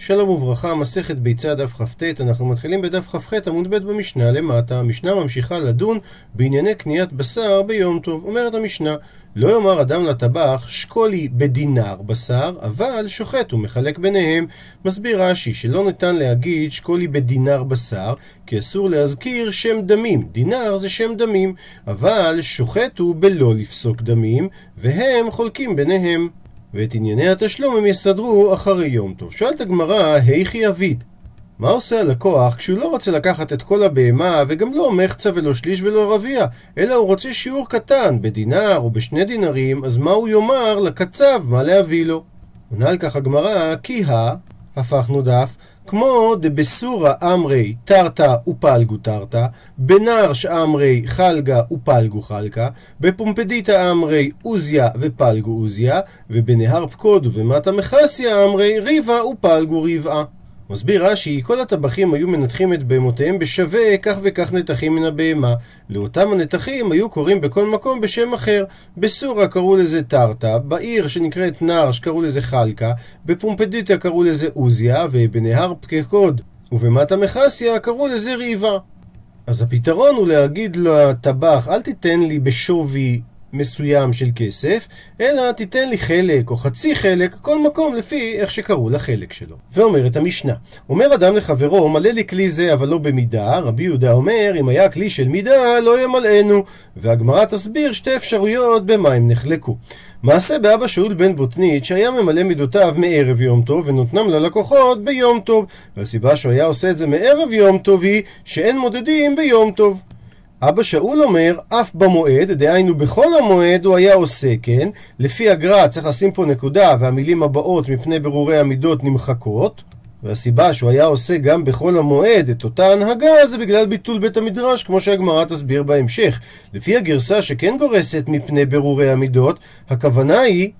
שלום וברכה, מסכת ביצה דף חפת. אנחנו מתחילים בדף חפת עמוד ב' במשנה למטה. המשנה ממשיכה לדון בענייני קניית בשר ביום טוב. אומרת המשנה, לא יאמר אדם לטבח שקולי בדינר בשר, אבל שוחט ומחלק ביניהם. מסביר רש"י שלא ניתן להגיד שקולי בדינר בשר, כי אסור להזכיר שם דמים. דינר זה שם דמים, אבל שוחט הוא בלא לפסוק דמים, והם חולקים ביניהם. ואת ענייני התשלום הם יסדרו אחרי יום טוב. שואלת הגמרא, היכי עביד? מה עושה הלקוח כשהוא לא רוצה לקחת את כל הבהמה וגם לא מחצה ולא שליש ולא רביע, אלא הוא רוצה שיעור קטן בדינר או בשני דינרים, אז מה הוא יאמר לקצב מה להביא לו? עונה על כך הגמרא, כי הפכנו דף, כמו דבסורה אמרי תרתא ופלגו תרתא, בנרש אמרי חלגה ופלגו חלגה, בפומפדיתא אמרי עוזיה ופלגו עוזיה, ובנהר פקוד ובמטה מחסיה אמרי ריבה ופלגו ריבה. מסביר רש"י, כל הטבחים היו מנתחים את בהמותיהם בשווה כך וכך נתחים מן הבהמה. לאותם הנתחים היו קוראים בכל מקום בשם אחר. בסורה קראו לזה תרתא, בעיר שנקראת נרש קראו לזה חלקה, בפומפדיתא קראו לזה עוזיה, ובנהר פקוד ובמטה מחסיה קראו לזה ריבה. אז הפתרון הוא להגיד לטבח, אל תיתן לי בשווי מסוים של כסף, אלא תיתן לי חלק או חצי חלק, כל מקום לפי איך שקראו לחלק שלו. ואומרת המשנה, אומר אדם לחברו, מלא לי כלי זה אבל לא במידה. רבי יהודה אומר, אם היה כלי של מידה לא ימלאנו. והגמרא תסביר שתי אפשרויות במה הם נחלקו. מעשה באבא שאול בן בוטנית שהיה ממלא מידותיו מערב יום טוב ונותנם ללקוחות ביום טוב, והסיבה שהוא היה עושה את זה מערב יום טוב היא שאין מודדים ביום טוב. אבא שאול אומר, אף במועד, דהיינו בכל המועד הוא היה עושה כן. לפי הגר"א צריך לשים פה נקודה, והמילים הבאות מפני ברורי המידות נמחקות. והסיבה שהוא היה עושה גם בכל המועד את אותה הנהגה זה בגלל ביטול בית המדרש, כמו שהגמרא תסביר בהמשך. לפי הגרסה שכן גורסת מפני ברורי המידות, הכוונה היא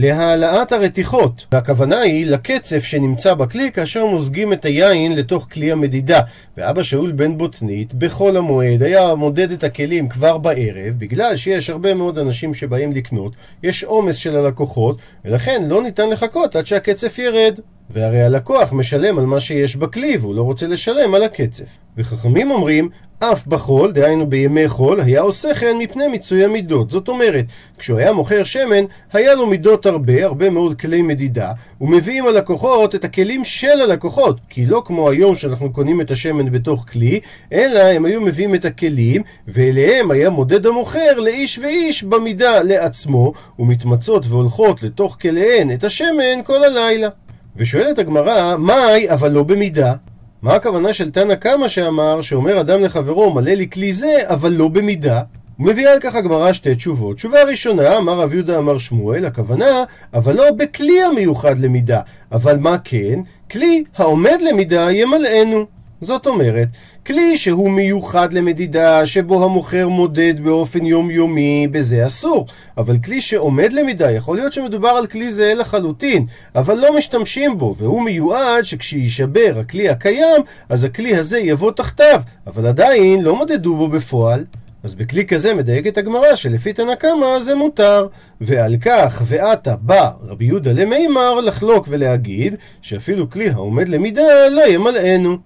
להעלאת הרתיחות, והכוונה היא לקצף שנמצא בכלי כאשר מוזגים את היין לתוך כלי המדידה. ואבא שאול בן בוטנית בכל המועד היה מודד את הכלים כבר בערב, בגלל שיש הרבה מאוד אנשים שבאים לקנות, יש עומס של הלקוחות, ולכן לא ניתן לחכות עד שהקצף ירד. והרי הלקוח משלם על מה שיש בכלי והוא לא רוצה לשלם על הקצף. וחכמים אומרים, אף בחול, דהיינו בימי חול, היה עושה כן מפני מיצוי המידות. זאת אומרת, כשהוא היה מוכר שמן, היה לו מידות הרבה מאוד כלי מדידה, ומביאים הלקוחות את הכלים של הלקוחות, כי לא כמו היום שאנחנו קונים את השמן בתוך כלי, אלא הם היו מביאים את הכלים, ואליהם היה מודד המוכר לאיש ואיש במידה לעצמו, ומתמצות והולכות לתוך כליהן את השמן כל הלילה. ושואלת הגמרא, מהי אבל לא במידה? מה הכוונה של תנא קמא שאמר, שאומר אדם לחברו מלא לי כלי זה אבל לא במידה? ומביאה על כך הגמרא שתי תשובות. תשובה ראשונה, אמר רב יהודה אמר שמואל, הכוונה אבל לא בכלי המיוחד למידה, אבל מה כן? כלי העומד למידה ימלאנו. זאת אומרת, כלי שהוא מיוחד למדידה, שבו המוכר מודד באופן יומיומי, בזה אסור. אבל כלי שעומד למידה, יכול להיות שמדובר על כלי זהה לחלוטין, אבל לא משתמשים בו, והוא מיועד שכשישבר הכלי הקיים, אז הכלי הזה יבוא תחתיו, אבל עדיין לא מודדו בו בפועל. אז בכלי כזה מדייקת הגמרא שלפי תנא קמא זה מותר. ועל כך ועתה בא רבי יהודה למימר לחלוק ולהגיד שאפילו כלי העומד למידה לא ימלאנו,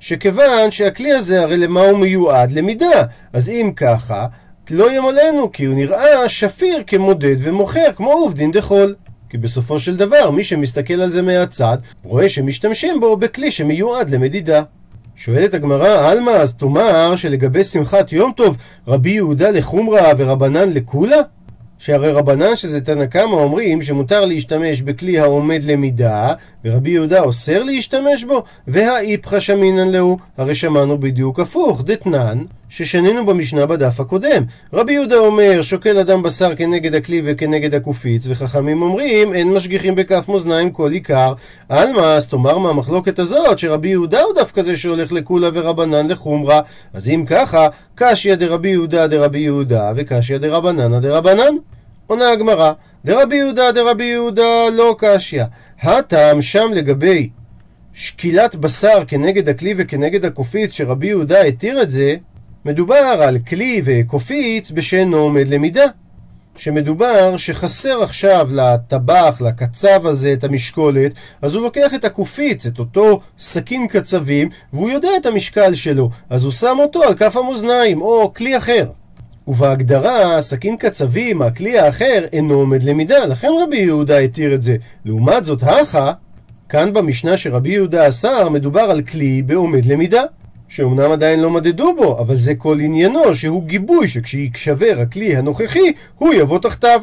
שכיוון שהכלי הזה הרי למה הוא מיועד למידה, אז אם ככה לא ימלאנו, כי הוא נראה שפיר כמודד ומוכר, כמו עובדין דחול. כי בסופו של דבר מי שמסתכל על זה מהצד רואה שמשתמשים בו בכלי שמיועד למדידה. שואלת הגמרא, אלמה אז תאמר שלגבי שמחת יום טוב רבי יהודה לחומרה ורבנן לכולה? שהרי רבנן שזה תנא קמא אומרים שמותר להשתמש בכלי העומד למידה, ורבי יהודה אוסר להשתמש בו, והאיפכא שמינן להו, הרי שמענו בדיוק הפוך, דתנן, ששנינו במשנה בדף הקודם. רבי יהודה אומר, שוקל אדם בשר כנגד הכלי וכנגד הקופיץ, וחכמים אומרים, אין משגיחים בכף מאזניים כל עיקר. אלמה, תאמר מהמחלוקת הזאת, שרבי יהודה הוא דווקא זה שהולך לכולה ורבנן לחומרה. אז אם ככה, קשיא דרבי יהודה דרבי יהודה, וקשיא דרבנן דרבנן. עונה הגמרא, דרבי יהודה לא קשיא. הטעם שם לגבי שקילת בשר כנגד הכלי וכנגד הקופיץ, שרבי יהודה התיר את זה, מדובר על כלי וקופיץ בשאינו עומד למידה. שמדובר שחסר עכשיו לטבח, לקצב הזה, את המשקולת, אז הוא לוקח את הקופיץ, את אותו סכין קצבים, והוא יודע את המשקל שלו, אז הוא שם אותו על כף המוזניים או כלי אחר. ובהגדרה, סכין קצבים, הכלי האחר, אינו עומד למידה, לכן רבי יהודה התיר את זה. לעומת זאת, כאן במשנה שרבי יהודה עשר, מדובר על כלי בעומד למידה. שאומנם עדיין לא מדדו בו, אבל זה כל עניינו שהוא גיבוי שכשיקשבר הכלי הנוכחי, הוא יבוא תחתיו.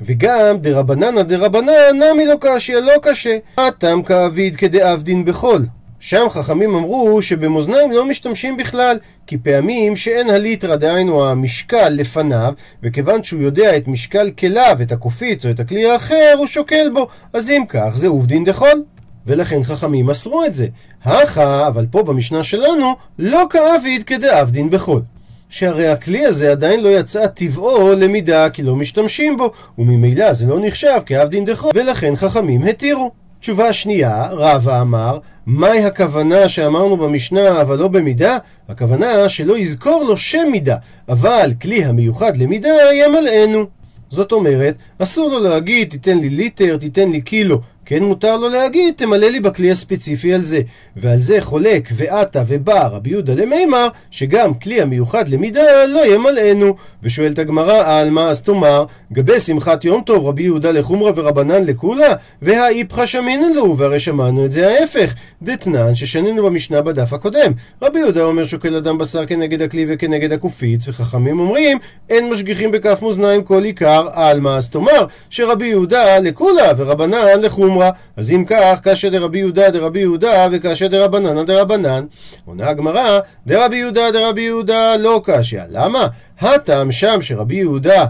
וגם דרבננה דרבנן נמי לא קשה, לא קשה. אתם כאביד כדאבדין בחול. שם חכמים אמרו שבמוזניים לא משתמשים בכלל, כי פעמים שאין הליטר עדיין או המשקל לפניו, וכיוון שהוא יודע את משקל כליו, את הקופיץ או את הכלי האחר, הוא שוקל בו, אז אם כך זה עובדין דחול. ולכן חכמים אסרו את זה. אבל פה במשנה שלנו, לא כאביד כדאבדין בחול. שהרי הכלי הזה עדיין לא יצא טבעו למידה כי לא משתמשים בו, וממילא זה לא נחשב כאבדין דחול, ולכן חכמים התירו. תשובה שנייה, רבה אמר, מהי הכוונה שאמרנו במשנה אבל לא במידה? הכוונה שלא יזכור לו שם מידה, אבל כלי המיוחד למידה ימלאנו. זאת אומרת, אסור לו להגיד תיתן לי ליטר, תיתן לי קילו. כן מותר לו להגיד, תמלא לי בכלי הספציפי על זה. ועל זה חולק ואתה ובא רבי יהודה למימר, שגם כלי המיוחד למידה לא ימלאנו. ושואל את הגמרא על מה אז תאמר, גבי שמחת יום טוב רבי יהודה לחומרה ורבנן לכולה, והאיפחה שמינן לו, והרי שמענו את זה ההפך. דתנן ששנינו במשנה בדף הקודם. רבי יהודה אומר שוקל אדם בשר כנגד הכלי וכנגד הקופיץ, וחכמים אומרים, אין משגיחים בכף מוזניים כל עיקר, על מה אז תאמר, שרבי יהודה לכולה ורבנן לחומרה. אז אם כך, קשה דרבי יהודה דרבי יהודה וקשה דרבנן דרבנן. עונה הגמרא, דרבי יהודה דרבי יהודה לא קשה. למה? הטעם שם שרבי יהודה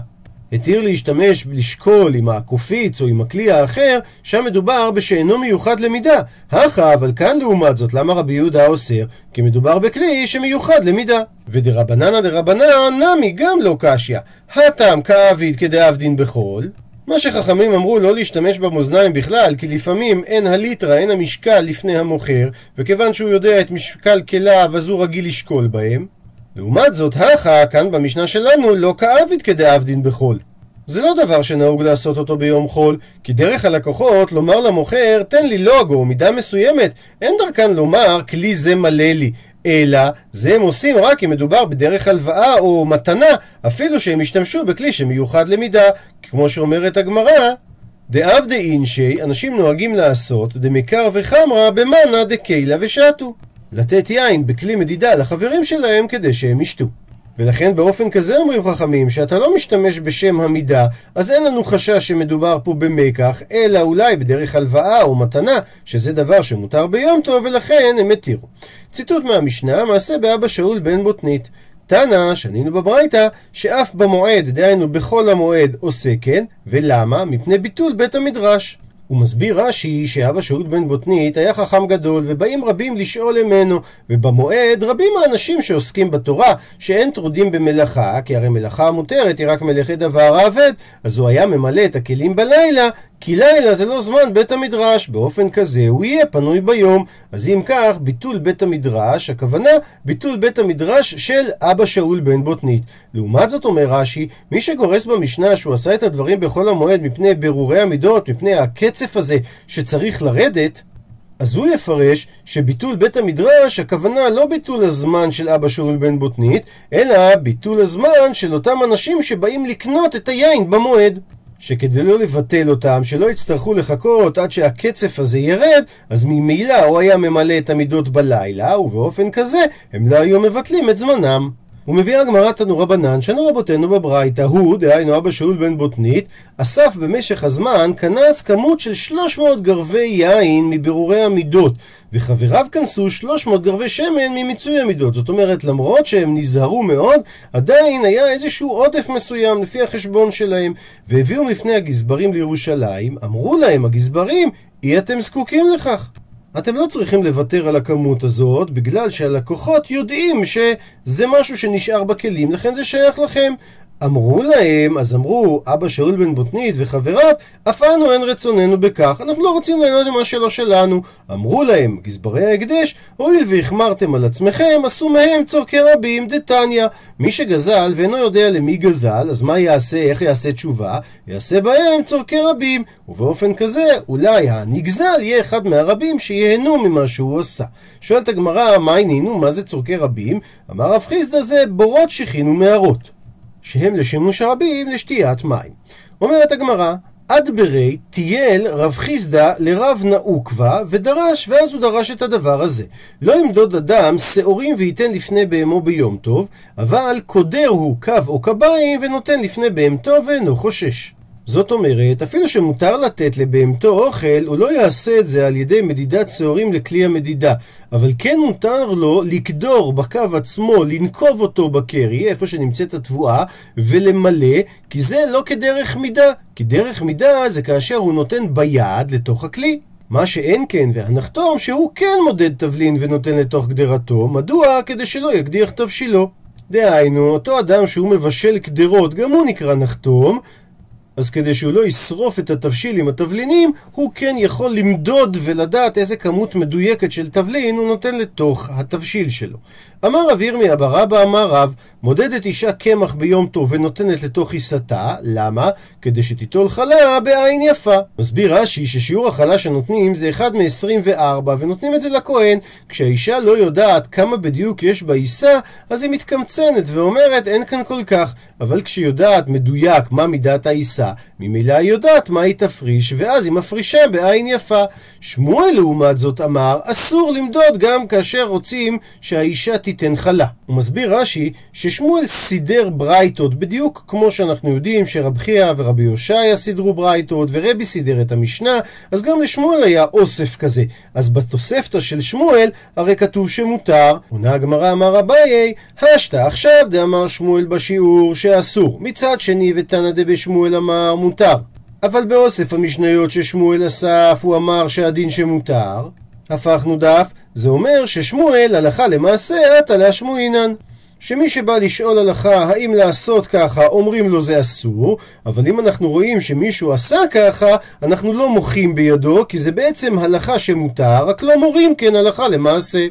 התיר להשתמש לשקול עם הקופיץ או עם הכלי האחר, שם מדובר בשאינו מיוחד למידה. אבל כאן לעומת זאת, למה רבי יהודה אוסר? כי מדובר בכלי שמיוחד למידה. ודרבנן דרבנן נמי גם לא קשה. הטעם כאביד כדאבדין בחול. מה שחכמים אמרו לא להשתמש במוזניים בכלל, כי לפעמים אין הליטרה, אין המשקל לפני המוכר, וכיוון שהוא יודע את משקל כליו, אז הוא רגיל לשקול בהם. לעומת זאת, כאן במשנה שלנו לא כאביד כדאבדין בחול. זה לא דבר שנהוג לעשות אותו ביום חול, כי דרך הלקוחות לומר למוכר, תן לי לוג או מידה מסוימת, אין דרכן לומר, כלי זה מלא לי. אלא זה הם עושים רק אם מדובר בדרך הלוואה או מתנה, אפילו שהם השתמשו בכלי שמיוחד למידה, כמו שאומרת הגמרא, דאב דאינשי, אנשים נוהגים לעשות דמקר וחמרה במנה דקיילה ושתו, לתת יין בכלי מדידה לחברים שלהם כדי שהם ישתו. ולכן באופן כזה אומרים חכמים שאתה לא משתמש בשם המידה, אז אין לנו חשש שמדובר פה במקח, אלא אולי בדרך הלוואה או מתנה, שזה דבר שמותר ביום טוב, ולכן הם מתירו. ציטוט מהמשנה, מעשה באבא שאול בן בוטנית. תנא, שנינו בברייתא, שאף במועד, דהיינו בכל המועד, עושה כן, ולמה? מפני ביטול בית המדרש. הוא מסביר רש"י שאבא שאול בן בוטנית היה חכם גדול, ובאים רבים לשאול ממנו, ובמועד רבים האנשים שעוסקים בתורה, שאין טרודים במלאכה, כי הרי מלאכה המותרת היא רק מלאכת דבר העבד, אז הוא היה ממלא את הכלים בלילה, כי לילה זה לא זמן בית המדרש, באופן כזה הוא יהיה פנוי ביום. אז אם כך, ביטול בית המדרש, הכוונה ביטול בית המדרש של אבא שאול בן בוטנית. לעומת זאת אומר רש"י, מי שגורס במשנה שהוא עשה את הדברים בכל המועד מפני ברורי המידות, מפני הקצף הזה שצריך לרדת, אז הוא יפרש שביטול בית המדרש, הכוונה לא ביטול הזמן של אבא שאול בן בוטנית, אלא ביטול הזמן של אותם אנשים שבאים לקנות את היין במועד. שכדי לא לבטל אותם, שלא יצטרכו לחכות עד שהקצף הזה ירד, אז ממילא הוא היה ממלא את המידות בלילה, ובאופן כזה הם לא היו מבטלים את זמנם. ומביאה הגמרא תנו רבנן, שנו רבותינו בברייתא, דהיינו אבא שאול בן בוטנית, אסף במשך הזמן כנס כמות של 300 גרבי יין מבירורי המידות, וחבריו כנסו 300 גרבי שמן ממיצוי המידות. זאת אומרת, למרות שהם נזהרו מאוד, עדיין היה איזשהו עודף מסוים לפי החשבון שלהם, והביאו לפני הגזברים לירושלים, אמרו להם הגזברים, אתם זקוקים לכך. אתם לא צריכים לוותר על הכמות הזאת, בגלל שהלקוחות יודעים שזה משהו שנשאר בכלים, לכן זה שייך לכם. אמרו להם, אז אמרו, אבא שאול בן בוטנית וחבריו, אף אנו אין רצוננו בכך, אנחנו לא רוצים ליהנות ממה שלא שלנו. אמרו להם, גזברי ההקדש, הואיל והחמרתם על עצמכם, עשו מהם צורכי רבים דתניה. מי שגזל ואינו יודע למי גזל, אז מה יעשה, איך יעשה תשובה? יעשה בהם צורכי רבים, ובאופן כזה, אולי הנגזל יהיה אחד מהרבים שיהנו ממה שהוא עושה. שואלת הגמרא, מה ענינו, מה זה צורכי רבים? אמר רב חיסדא, זה בורות שכינו מערות. שהם לשימוש הרבים לשתיית מים. אומרת הגמרא, עד ברי תייל רב חיסדא לרב נעוקווה ודרש, ואז הוא דרש את הדבר הזה. לא ימדוד אדם שעורים וייתן לפני בהמו ביום טוב, אבל קודר הוא קו או קביים ונותן לפני בהמתו ואינו חושש. זאת אומרת, אפילו שמותר לתת לבהמתו אוכל, הוא לא יעשה את זה על ידי מדידת שעורים לכלי המדידה. אבל כן מותר לו לקדור בקו עצמו, לנקוב אותו בקרי, איפה שנמצאת התבואה, ולמלא, כי זה לא כדרך מידה. כי דרך מידה זה כאשר הוא נותן ביד לתוך הכלי. מה שאין כן והנחתום שהוא כן מודד תבלין ונותן לתוך גדרתו, מדוע? כדי שלא יקדיח תבשילו. דהיינו, אותו אדם שהוא מבשל קדרות, גם הוא נקרא נחתום, אז כדי שהוא לא ישרוף את התבשיל עם התבלינים, הוא כן יכול למדוד ולדעת איזה כמות מדויקת של תבלין הוא נותן לתוך התבשיל שלו. אמר רב ירמיה בר אבא, אמר רב, מודדת אישה קמח ביום טוב ונותנת לתוך עיסתה, למה? כדי שתיטול חלה בעין יפה. מסביר רש"י ששיעור החלה שנותנים זה 1 מ-24 ונותנים את זה לכהן. כשהאישה לא יודעת כמה בדיוק יש בעיסה, אז היא מתקמצנת ואומרת אין כאן כל כך. אבל כשהיא יודעת מדויק מה מידת העיסה, ממילא היא יודעת מה היא תפריש, ואז היא מפרישה בעין יפה. שמואל לעומת זאת אמר, אסור למדוד גם כאשר רוצים שהאישה תיתן חלה. הוא מסביר רש"י ששמואל סידר ברייתות בדיוק כמו שאנחנו יודעים שרב חייא ורבי יושעיה סידרו ברייתות ורבי סידר את המשנה, אז גם לשמואל היה אוסף כזה. אז בתוספתא של שמואל הרי כתוב שמותר. עונה הגמרא, אמר אביי, השתא עכשיו דאמר שמואל בשיעור שאסור, מצד שני ותנא דבשמואל אמר מותר, אבל באוסף המשניות ששמואל אסף הוא אמר שהדין שמותר. הפכנו דף, זה אומר ששמואל הלכה למעשה תלה שמואינן, שמי שבא לשאול הלכה האם לעשות ככה אומרים לו זה אסור, אבל אם אנחנו רואים שמישהו עשה ככה אנחנו לא מוחים בידו, כי זה בעצם הלכה שמותר, רק לא מורים כן הלכה למעשה.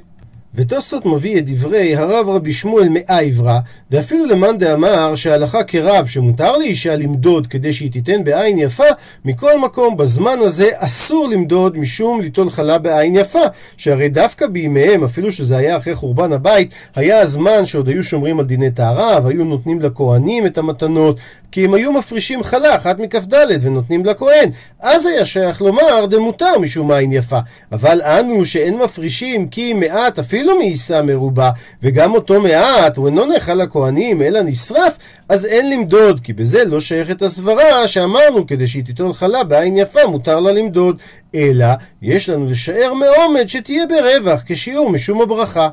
ותוספות מביא את דברי הרב רבי שמואל מאייברא, ואפילו למאן דאמר שההלכה כרב שמותר לאישה למדוד כדי שהיא תיתן בעין יפה, מכל מקום בזמן הזה אסור למדוד משום ליטול חלה בעין יפה, שהרי דווקא בימיהם, אפילו שזה היה אחרי חורבן הבית, היה הזמן שעוד היו שומרים על דיני טהרה והיו נותנים לכהנים את המתנות, כי הם היו מפרישים חלה אחת מכ"ד ונותנים לכהן, אז היה שייך לומר דמותר משום עין יפה. אבל אנו שאין מפרישים כי מעט אפילו מעיסה מרובה, וגם אותו מעט הוא אינו נאכל לכהנים אלא נשרף, אז אין למדוד, כי בזה לא שייכת הסברה שאמרנו כדי שהיא תיטול חלה בעין יפה מותר לה למדוד, אלא יש לנו לשער מעומד שתהיה ברווח כשיעור משום הברכה.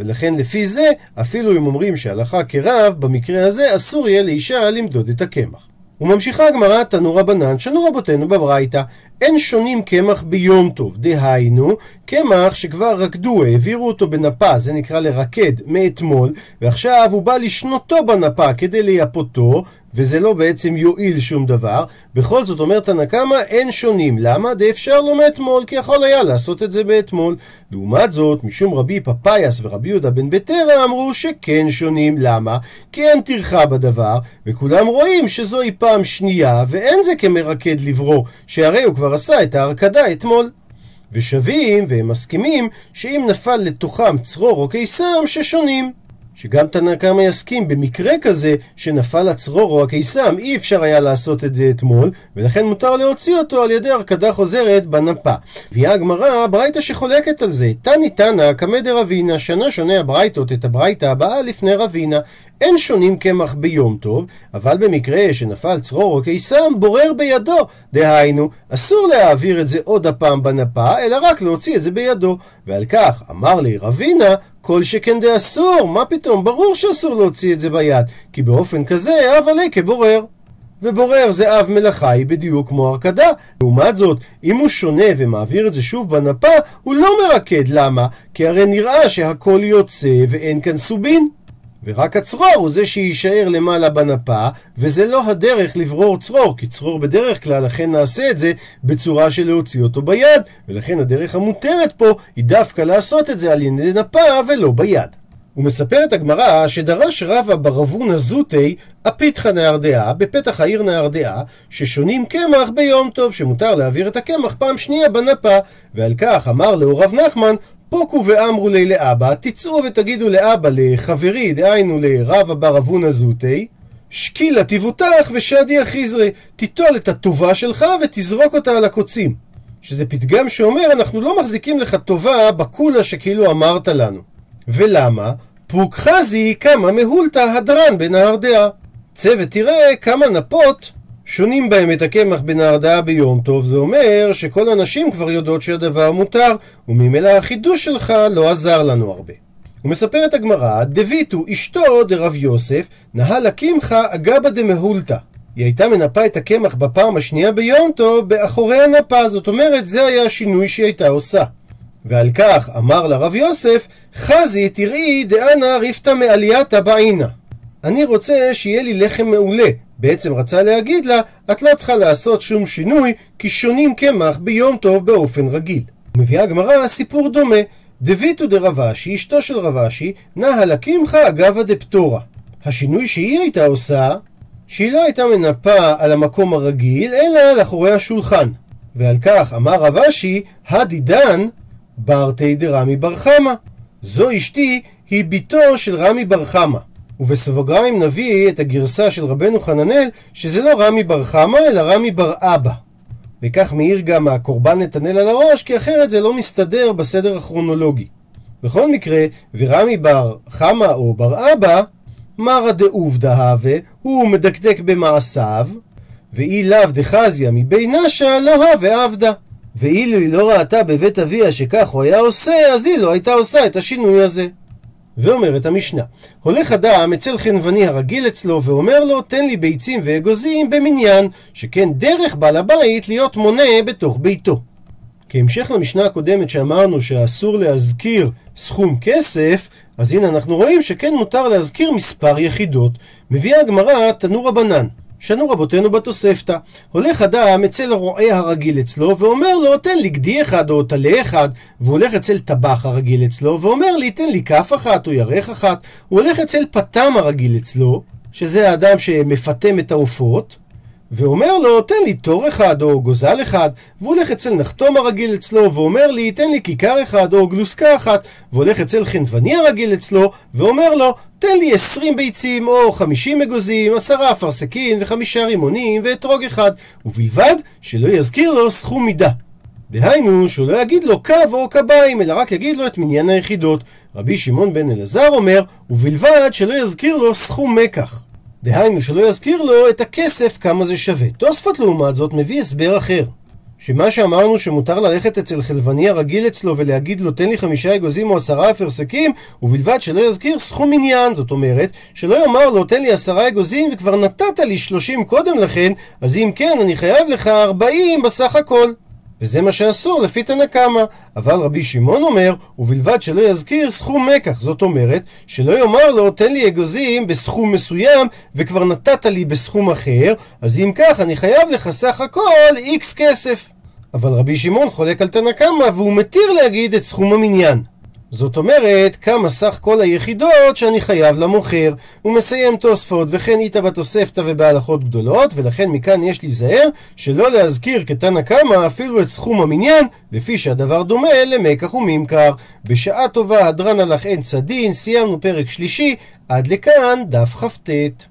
ולכן לפי זה, אפילו אם אומרים שהלכה כרב, במקרה הזה אסור יהיה לאישה למדוד את הקמח. וממשיכה הגמרא, תנו רבנן, שנו רבותינו בברייתא, אין שונים קמח ביום טוב, דהיינו, קמח שכבר רקדו, העבירו אותו בנפה, זה נקרא לרקד מאתמול, ועכשיו הוא בא לשנותו בנפה כדי לייפותו, וזה לא בעצם יועיל שום דבר, בכל זאת אומר תנא קמא אין שונים, למה? די אפשר לא מאתמול, כי יכול היה לעשות את זה באתמול. לעומת זאת, משום רבי פפאיאס ורבי יהודה בן בטרא אמרו שכן שונים, למה? כי אין טרחה בדבר, וכולם רואים שזוהי פעם שנייה, ואין זה כמרקד לברוא, שהרי הוא כבר עשה את ההרקדה אתמול. ושווים והם מסכימים שאם נפל לתוכם צרור או קיסם ששונים. שגם תנא קמא יסכים במקרה כזה שנפל הצרור או הקיסם אי אפשר היה לעשות את זה אתמול, ולכן מותר להוציא אותו על ידי הרקדה חוזרת בנפה. והיא הגמרא ברייתא שחולקת על זה, תני תנא קמא דרבינה, שנה שונה הברייתות את הברייתא הבאה לפני רבינה. אין שונים קמח ביום טוב, אבל במקרה שנפל צרור או קיסם בורר בידו, דהיינו אסור להעביר את זה עוד הפעם בנפה אלא רק להוציא את זה בידו, ועל כך אמר לי רבינה כל שכן דה אסור, מה פתאום, ברור שאסור להוציא את זה ביד, כי באופן כזה אב עלי כבורר. ובורר זה אב מלאכה, היא בדיוק כמו הרקדה. לעומת זאת, אם הוא שונה ומעביר את זה שוב בנפה, הוא לא מרקד, למה? כי הרי נראה שהכל יוצא ואין כאן סובין. ורק הצרור הוא זה שיישאר למעלה בנפה, וזה לא הדרך לברור צרור, כי צרור בדרך כלל לכן נעשה את זה בצורה של להוציא אותו ביד, ולכן הדרך המותרת פה היא דווקא לעשות את זה על ידי נפה ולא ביד. הוא מספר את הגמרא שדרש רבה ברבון הזוטי הפיתחה נהרדעה, בפתח העיר נהרדעה, ששונים קמח ביום טוב, שמותר להעביר את הקמח פעם שנייה בנפה, ועל כך אמר לו רב נחמן, פוקו ואמרו לי לאבא, תצאו ותגידו לאבא, לחברי, דהיינו לרבה ברבון הזוטי, שקילה תיבוטח ושעדי החיזרי, תיטול את הטובה שלך ותזרוק אותה על הקוצים. שזה פתגם שאומר, אנחנו לא מחזיקים לך טובה בקולה שכאילו אמרת לנו. ולמה? פוק חזי כמה מהולתה הדרן בנהרדעה. צא ותראה כמה נפות שונים בהם את הקמח בנהרדעה ביום טוב. זה אומר שכל הנשים כבר יודעות שהדבר מותר, וממילא החידוש שלך לא עזר לנו הרבה. הוא מספר את הגמרא, דביטו אשתו דרב יוסף נהל הקמחה אגבא דמהולתה. היא הייתה מנפה את הקמח בפעם השנייה ביום טוב באחורי הנפה, זאת אומרת זה היה השינוי שהיא הייתה עושה. ועל כך אמר לרב יוסף, חזי תראי דאנה ריפתה מעלייתה בעינה. אני רוצה שיהיה לי לחם מעולה. בעצם רצה להגיד לה, את לא צריכה לעשות שום שינוי, כי שונים קמח ביום טוב באופן רגיל. מביאה הגמרא סיפור דומה, דביטו דרב אשי, אשתו של רב אשי, נהל הקמחה אגבא דפטורה. השינוי שהיא הייתה עושה, שהיא לא הייתה מנפה על המקום הרגיל, אלא על אחורי השולחן. ועל כך אמר רב אשי, הדידן, ברתי דרמי בר חמה, זו אשתי היא ביתו של רמי בר חמה. ובסוגריים נביא את הגרסה של רבנו חננאל שזה לא רמי בר חמה אלא רמי בר אבא, וכך מאיר גם הקורבן נתנאל על הראש, כי אחרת זה לא מסתדר בסדר הכרונולוגי. בכל מקרה, ורמי בר חמה או בר אבא מרא דעובדא הווה, הוא מדקדק במעשיו, ואי לאו דחזיה מבין נשה לא הווה עבדה. ואילו היא לא ראתה בבית אביה שכך הוא היה עושה, אז היא לא הייתה עושה את השינוי הזה. ואומרת המשנה, הולך אדם אצל חנווני הרגיל אצלו ואומר לו, תן לי ביצים ואגוזים במניין, שכן דרך בעל הבית להיות מונה בתוך ביתו. כהמשך למשנה הקודמת שאמרנו שאסור להזכיר סכום כסף, אז הנה אנחנו רואים שכן מותר להזכיר מספר יחידות. מביאה הגמרא תנו רבנן, שנו רבותינו בתוספתא, הולך אדם אצל הרועה הרגיל אצלו ואומר לו, תן לי גדי אחד או טלה אחד, והולך אצל טבח הרגיל אצלו ואומר לי, תן לי כף אחת או ירך אחת. הוא הולך אצל פתם הרגיל אצלו, שזה האדם שמפתם את העופות, ואומר לו, תן לי תור אחד או גוזל אחד, והולך אצל נחתום הרגיל אצלו ואומר לי, תן לי כיכר אחד או גלוסקה אחת, והולך אצל חנווני הרגיל אצלו ואומר לו, תן לי 20 ביצים או 50 אגוזים, 10 אפרסקין ו5 רימונים ואתרוג אחד, ובלבד שלא יזכיר לו סכום מידה. דהיינו שהוא לא יגיד לו קו או קביים, אלא רק יגיד לו את מניין היחידות. רבי שמעון בן אלעזר אומר, ובלבד שלא יזכיר לו סכום מקח. דהיינו שלא יזכיר לו את הכסף כמה זה שווה. תוספות לעומת זאת מביא הסבר אחר, שמה שאמרנו שמותר ללכת אצל חלבני הרגיל אצלו ולהגיד לו תן לי 5 אגוזים או 10 אפרסקים, ובלבד שלא יזכיר סכום עניין, זאת אומרת שלא יאמר לו תן לי 10 אגוזים וכבר נתת לי 30 קודם לכן, אז אם כן אני חייב לך 40 בסך הכל. וזה מה שאסור לפי תנא קמא. אבל רבי שמעון אומר, ובלבד שלא יזכיר סכום מקח, זאת אומרת שלא יאמר לו תן לי אגוזים בסכום מסוים וכבר נתת לי בסכום אחר, אז אם כך אני חייב לך סך הכל איקס כסף. אבל רבי שמעון חולק על תנא קמא והוא מתיר להגיד את סכום המניין, זאת אומרת כמה סך כל היחידות שאני חייב למוכר. הוא מסיים תוספות, וכן איתה בתוספתא ובהלכות גדולות, ולכן מכאן יש להיזהר שלא להזכיר כתנא קמא אפילו את סכום המניין, לפי שהדבר דומה למקח וממכר. בשעה טובה הדרן הלך אין צדין. סיימנו פרק שלישי, עד לכאן דף כ"ט.